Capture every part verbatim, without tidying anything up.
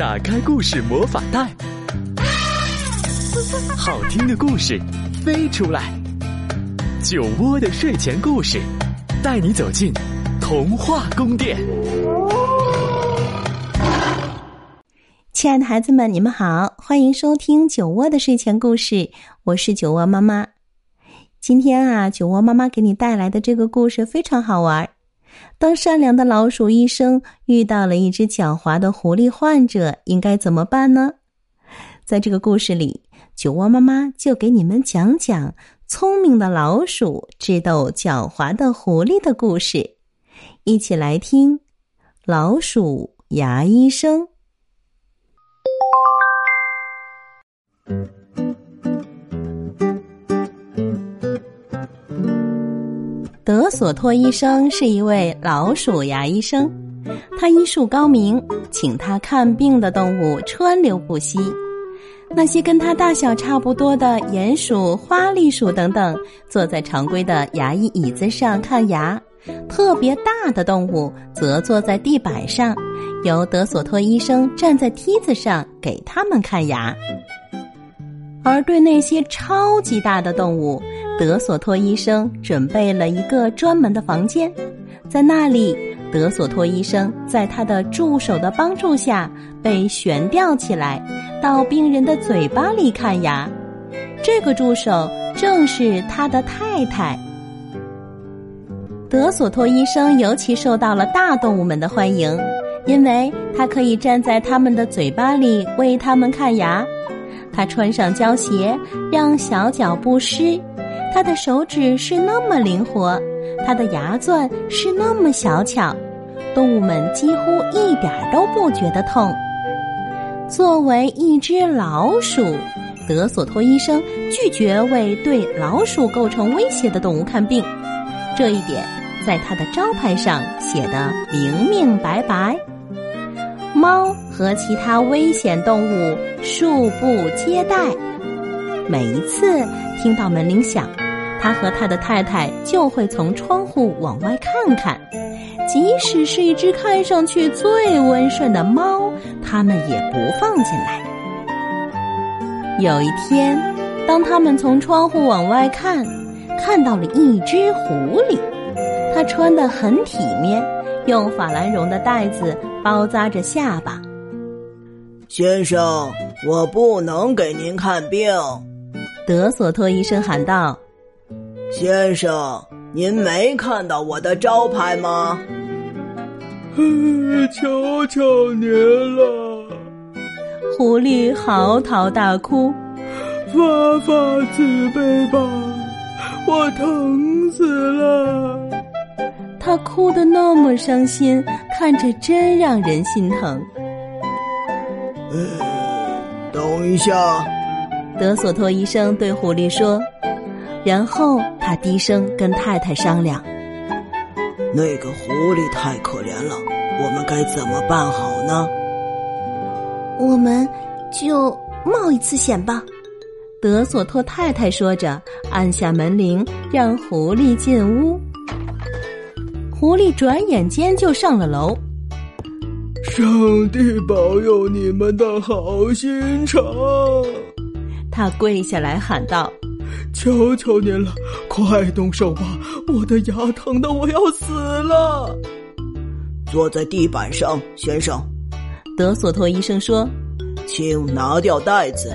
打开故事魔法袋，好听的故事飞出来。酒窝的睡前故事，带你走进童话宫殿。亲爱的孩子们，你们好，欢迎收听酒窝的睡前故事，我是酒窝妈妈。今天啊，酒窝妈妈给你带来的这个故事非常好玩。当善良的老鼠医生遇到了一只狡猾的狐狸患者，应该怎么办呢？在这个故事里，酒窝妈妈就给你们讲讲聪明的老鼠智斗狡猾的狐狸的故事。一起来听老鼠牙医生。德索托医生是一位老鼠牙医生，他医术高明，请他看病的动物川流不息。那些跟他大小差不多的鼹鼠、花栗鼠等等，坐在常规的牙医椅子上看牙，特别大的动物则坐在地板上，由德索托医生站在梯子上给他们看牙。而对那些超级大的动物，德索托医生准备了一个专门的房间，在那里，德索托医生在他的助手的帮助下被悬吊起来，到病人的嘴巴里看牙。这个助手正是他的太太。德索托医生尤其受到了大动物们的欢迎，因为他可以站在他们的嘴巴里为他们看牙。他穿上胶鞋，让小脚不湿，他的手指是那么灵活，他的牙钻是那么小巧，动物们几乎一点都不觉得痛。作为一只老鼠，德索托医生拒绝为对老鼠构成威胁的动物看病，这一点在他的招牌上写得明明白白。猫和其他危险动物恕不接待。每一次听到门铃响，他和他的太太就会从窗户往外看看，即使是一只看上去最温顺的猫，他们也不放进来。有一天，当他们从窗户往外看，看到了一只狐狸，它穿得很体面，用法兰绒的带子包扎着下巴。先生，我不能给您看病，德索托医生喊道。先生，您没看到我的招牌吗？求求您了，狐狸嚎啕大哭，发发慈悲吧，我疼死了。他哭得那么伤心，看着真让人心疼。嗯，等一下，德索托医生对狐狸说，然后他低声跟太太商量，那个狐狸太可怜了，我们该怎么办好呢？我们就冒一次险吧，德索托太太说着，按下门铃，让狐狸进屋。狐狸转眼间就上了楼。上帝保佑你们的好心肠，他跪下来喊道，求求您了，快动手吧，我的牙疼得我要死了。坐在地板上，先生，德索托医生说，请拿掉带子。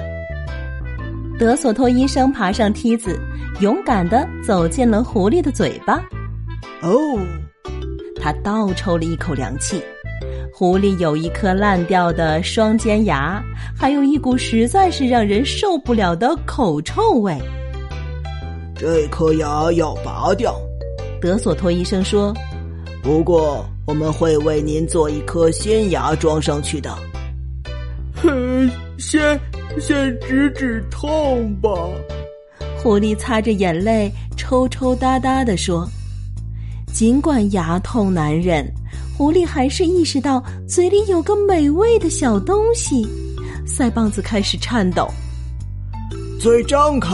德索托医生爬上梯子，勇敢地走进了狐狸的嘴巴。哦，他倒抽了一口凉气，狐狸有一颗烂掉的双尖牙，还有一股实在是让人受不了的口臭味。这颗牙要拔掉，德索托医生说，不过我们会为您做一颗新牙装上去的。嗯，先先止止痛吧，狐狸擦着眼泪抽抽搭搭地说。尽管牙痛难忍，狐狸还是意识到嘴里有个美味的小东西，腮帮子开始颤抖。嘴张开，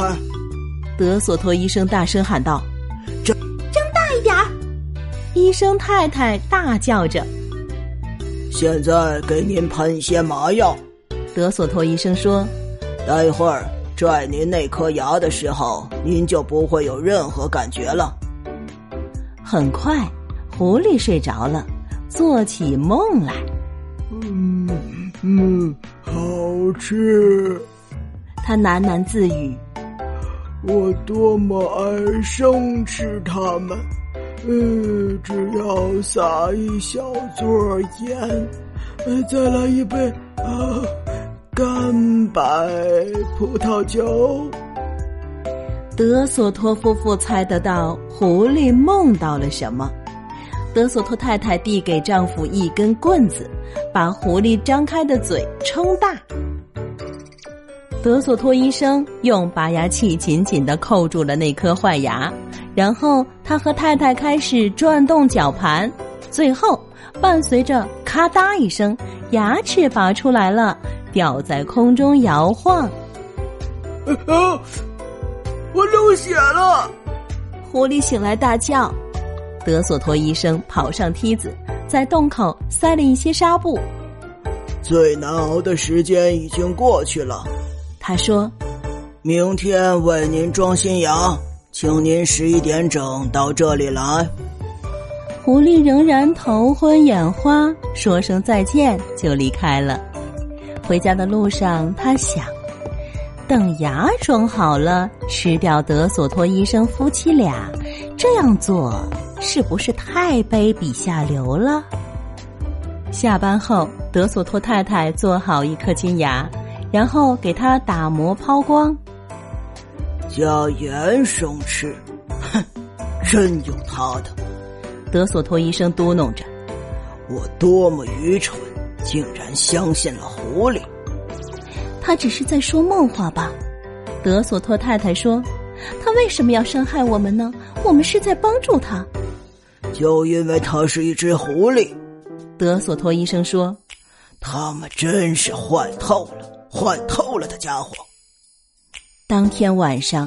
德索托医生大声喊道，张张大一点，医生太太大叫着。现在给您喷些麻药。”德索托医生说，“待会儿拽您那颗牙的时候，您就不会有任何感觉了。”很快，狐狸睡着了，做起梦来。嗯嗯，好吃。他喃喃自语，“我多么爱生吃它们。嗯，只要撒一小撮盐，再来一杯啊干白葡萄酒。”德索托夫妇猜得到狐狸梦到了什么。德索托太太递给丈夫一根棍子，把狐狸张开的嘴撑大。德索托医生用拔牙器紧紧地扣住了那颗坏牙，然后他和太太开始转动绞盘，最后伴随着咔嗒一声，牙齿拔出来了，吊在空中摇晃。“啊，我流血了！”狐狸醒来大叫。德索托医生跑上梯子，在洞口塞了一些纱布。“最难熬的时间已经过去了。”他说，“明天为您装新牙，请您十一点整到这里来。”狐狸仍然头昏眼花，说声再见就离开了。回家的路上，他想，等牙装好了，吃掉德索托医生夫妻俩，这样做是不是太卑鄙下流了？下班后，德索托太太做好一颗金牙，然后给它打磨抛光。“加盐生吃，哼，真有他的！”德索托医生嘟哝着，“我多么愚蠢，竟然相信了狐狸。”“他只是在说梦话吧？”德索托太太说，“他为什么要伤害我们呢？我们是在帮助他。”“就因为他是一只狐狸。”德索托医生说，“他们真是坏透了，坏透了的家伙。”当天晚上，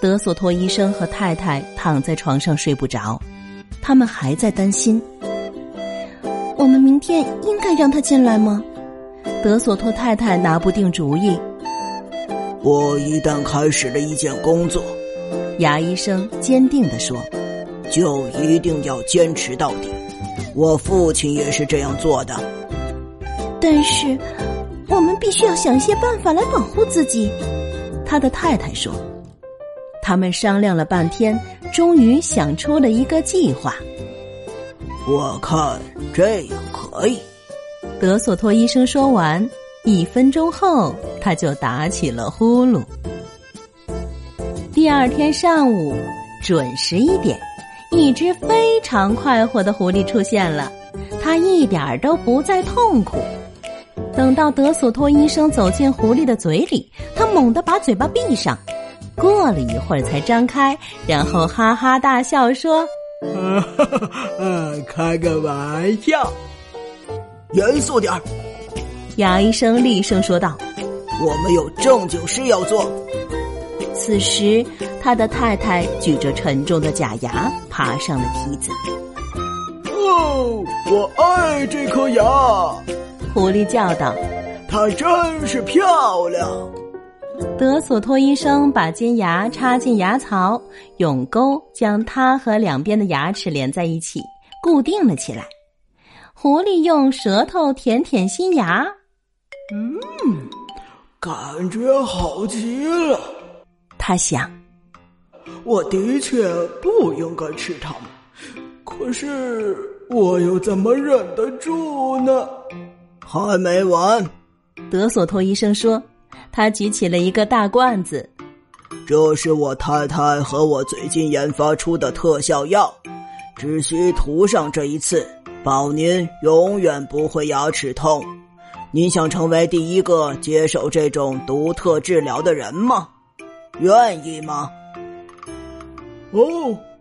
德索托医生和太太躺在床上睡不着，他们还在担心，“我们明天应该让他进来吗？”德索托太太拿不定主意。“我一旦开始了一件工作，”牙医生坚定地说，“就一定要坚持到底。我父亲也是这样做的。”“但是我们必须要想一些办法来保护自己。”他的太太说。他们商量了半天，终于想出了一个计划。“我看这样可以。”德索托医生说完，一分钟后他就打起了呼噜。第二天上午准时一点，一只非常快活的狐狸出现了，它一点都不再痛苦。等到德索托医生走进狐狸的嘴里，它猛地把嘴巴闭上，过了一会儿才张开，然后哈哈大笑说：“啊，开个玩笑。”“严肃点儿！”牙医生厉声说道，“我们有正经事要做。”此时，他的太太举着沉重的假牙爬上了梯子。“哦，我爱这颗牙！”狐狸叫道，“它真是漂亮。”德索托医生把金牙插进牙槽，用钩将它和两边的牙齿连在一起，固定了起来。狐狸用舌头舔舔新牙，“嗯，感觉好极了。”他想，“我的确不应该吃它们，可是我又怎么忍得住呢？”“还没完。”德索托医生说，他举起了一个大罐子，“这是我太太和我最近研发出的特效药，只需涂上这一次，保您永远不会牙齿痛。您想成为第一个接受这种独特治疗的人吗？愿意吗？”“哦，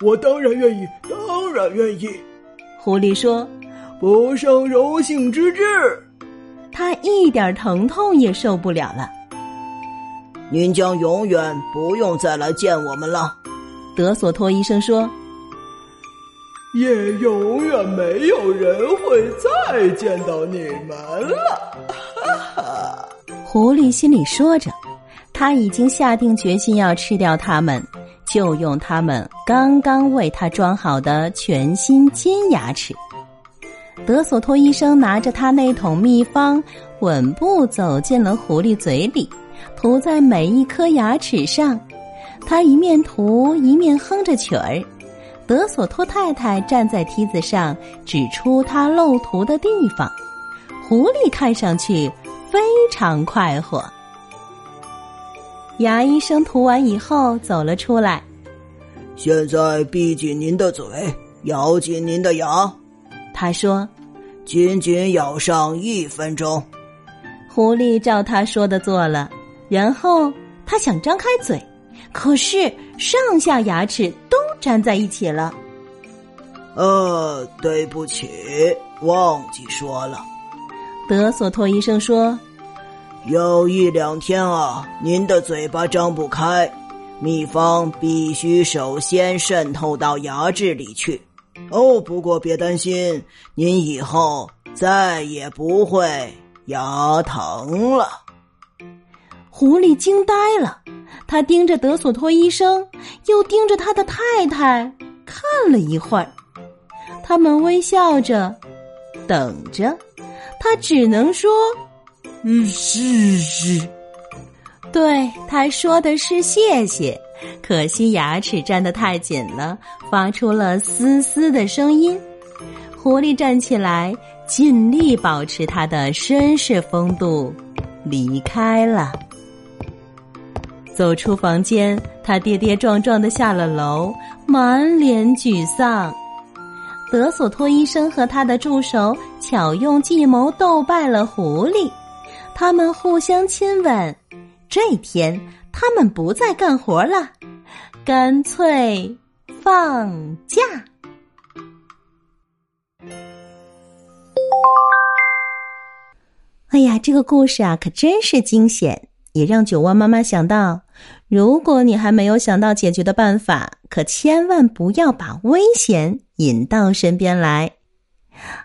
我当然愿意，当然愿意。”狐狸说，“不胜荣幸之至。”他一点疼痛也受不了了。“您将永远不用再来见我们了。”德索托医生说。也永远没有人会再见到你们了。哈哈。狐狸心里说着，他已经下定决心要吃掉他们，就用他们刚刚为他装好的全新金牙齿。德索托医生拿着他那桶秘方，稳步走进了狐狸嘴里，涂在每一颗牙齿上。他一面涂一面哼着曲儿。德索托太太站在梯子上，指出他漏涂的地方。狐狸看上去非常快活。牙医生涂完以后走了出来。现在闭紧您的嘴，咬紧您的牙，他说，紧紧咬上一分钟。狐狸照他说的做了，然后他想张开嘴，可是上下牙齿都粘在一起了。呃，对不起，忘记说了。德索托医生说，有一两天啊，您的嘴巴张不开，秘方必须首先渗透到牙齿里去。哦，不过别担心，您以后再也不会牙疼了。狐狸惊呆了，他盯着德索托医生，又盯着他的太太看了一会儿。他们微笑着等着，他只能说嗯，是是。对，他说的是谢谢，可惜牙齿粘得太紧了，发出了嘶嘶的声音。狐狸站起来，尽力保持他的绅士风度，离开了。走出房间，他跌跌撞撞地下了楼，满脸沮丧。德索托医生和他的助手巧用计谋斗败了狐狸，他们互相亲吻。这天，他们不再干活了，干脆放假。哎呀，这个故事啊，可真是惊险，也让酒窝妈妈想到，如果你还没有想到解决的办法，可千万不要把危险引到身边来。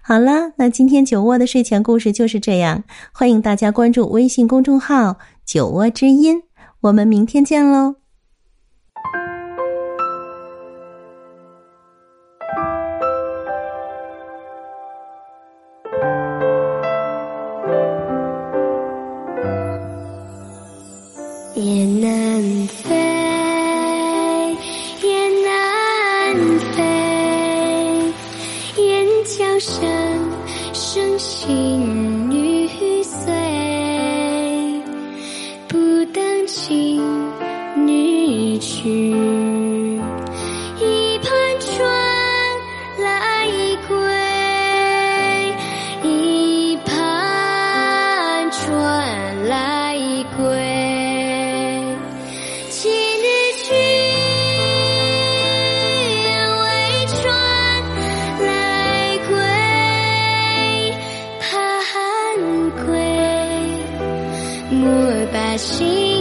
好了，那今天酒窝的睡前故事就是这样，欢迎大家关注微信公众号酒窝之音，我们明天见喽。也能飞也难飞，眼角上生心欲碎，不当情女去。莫把心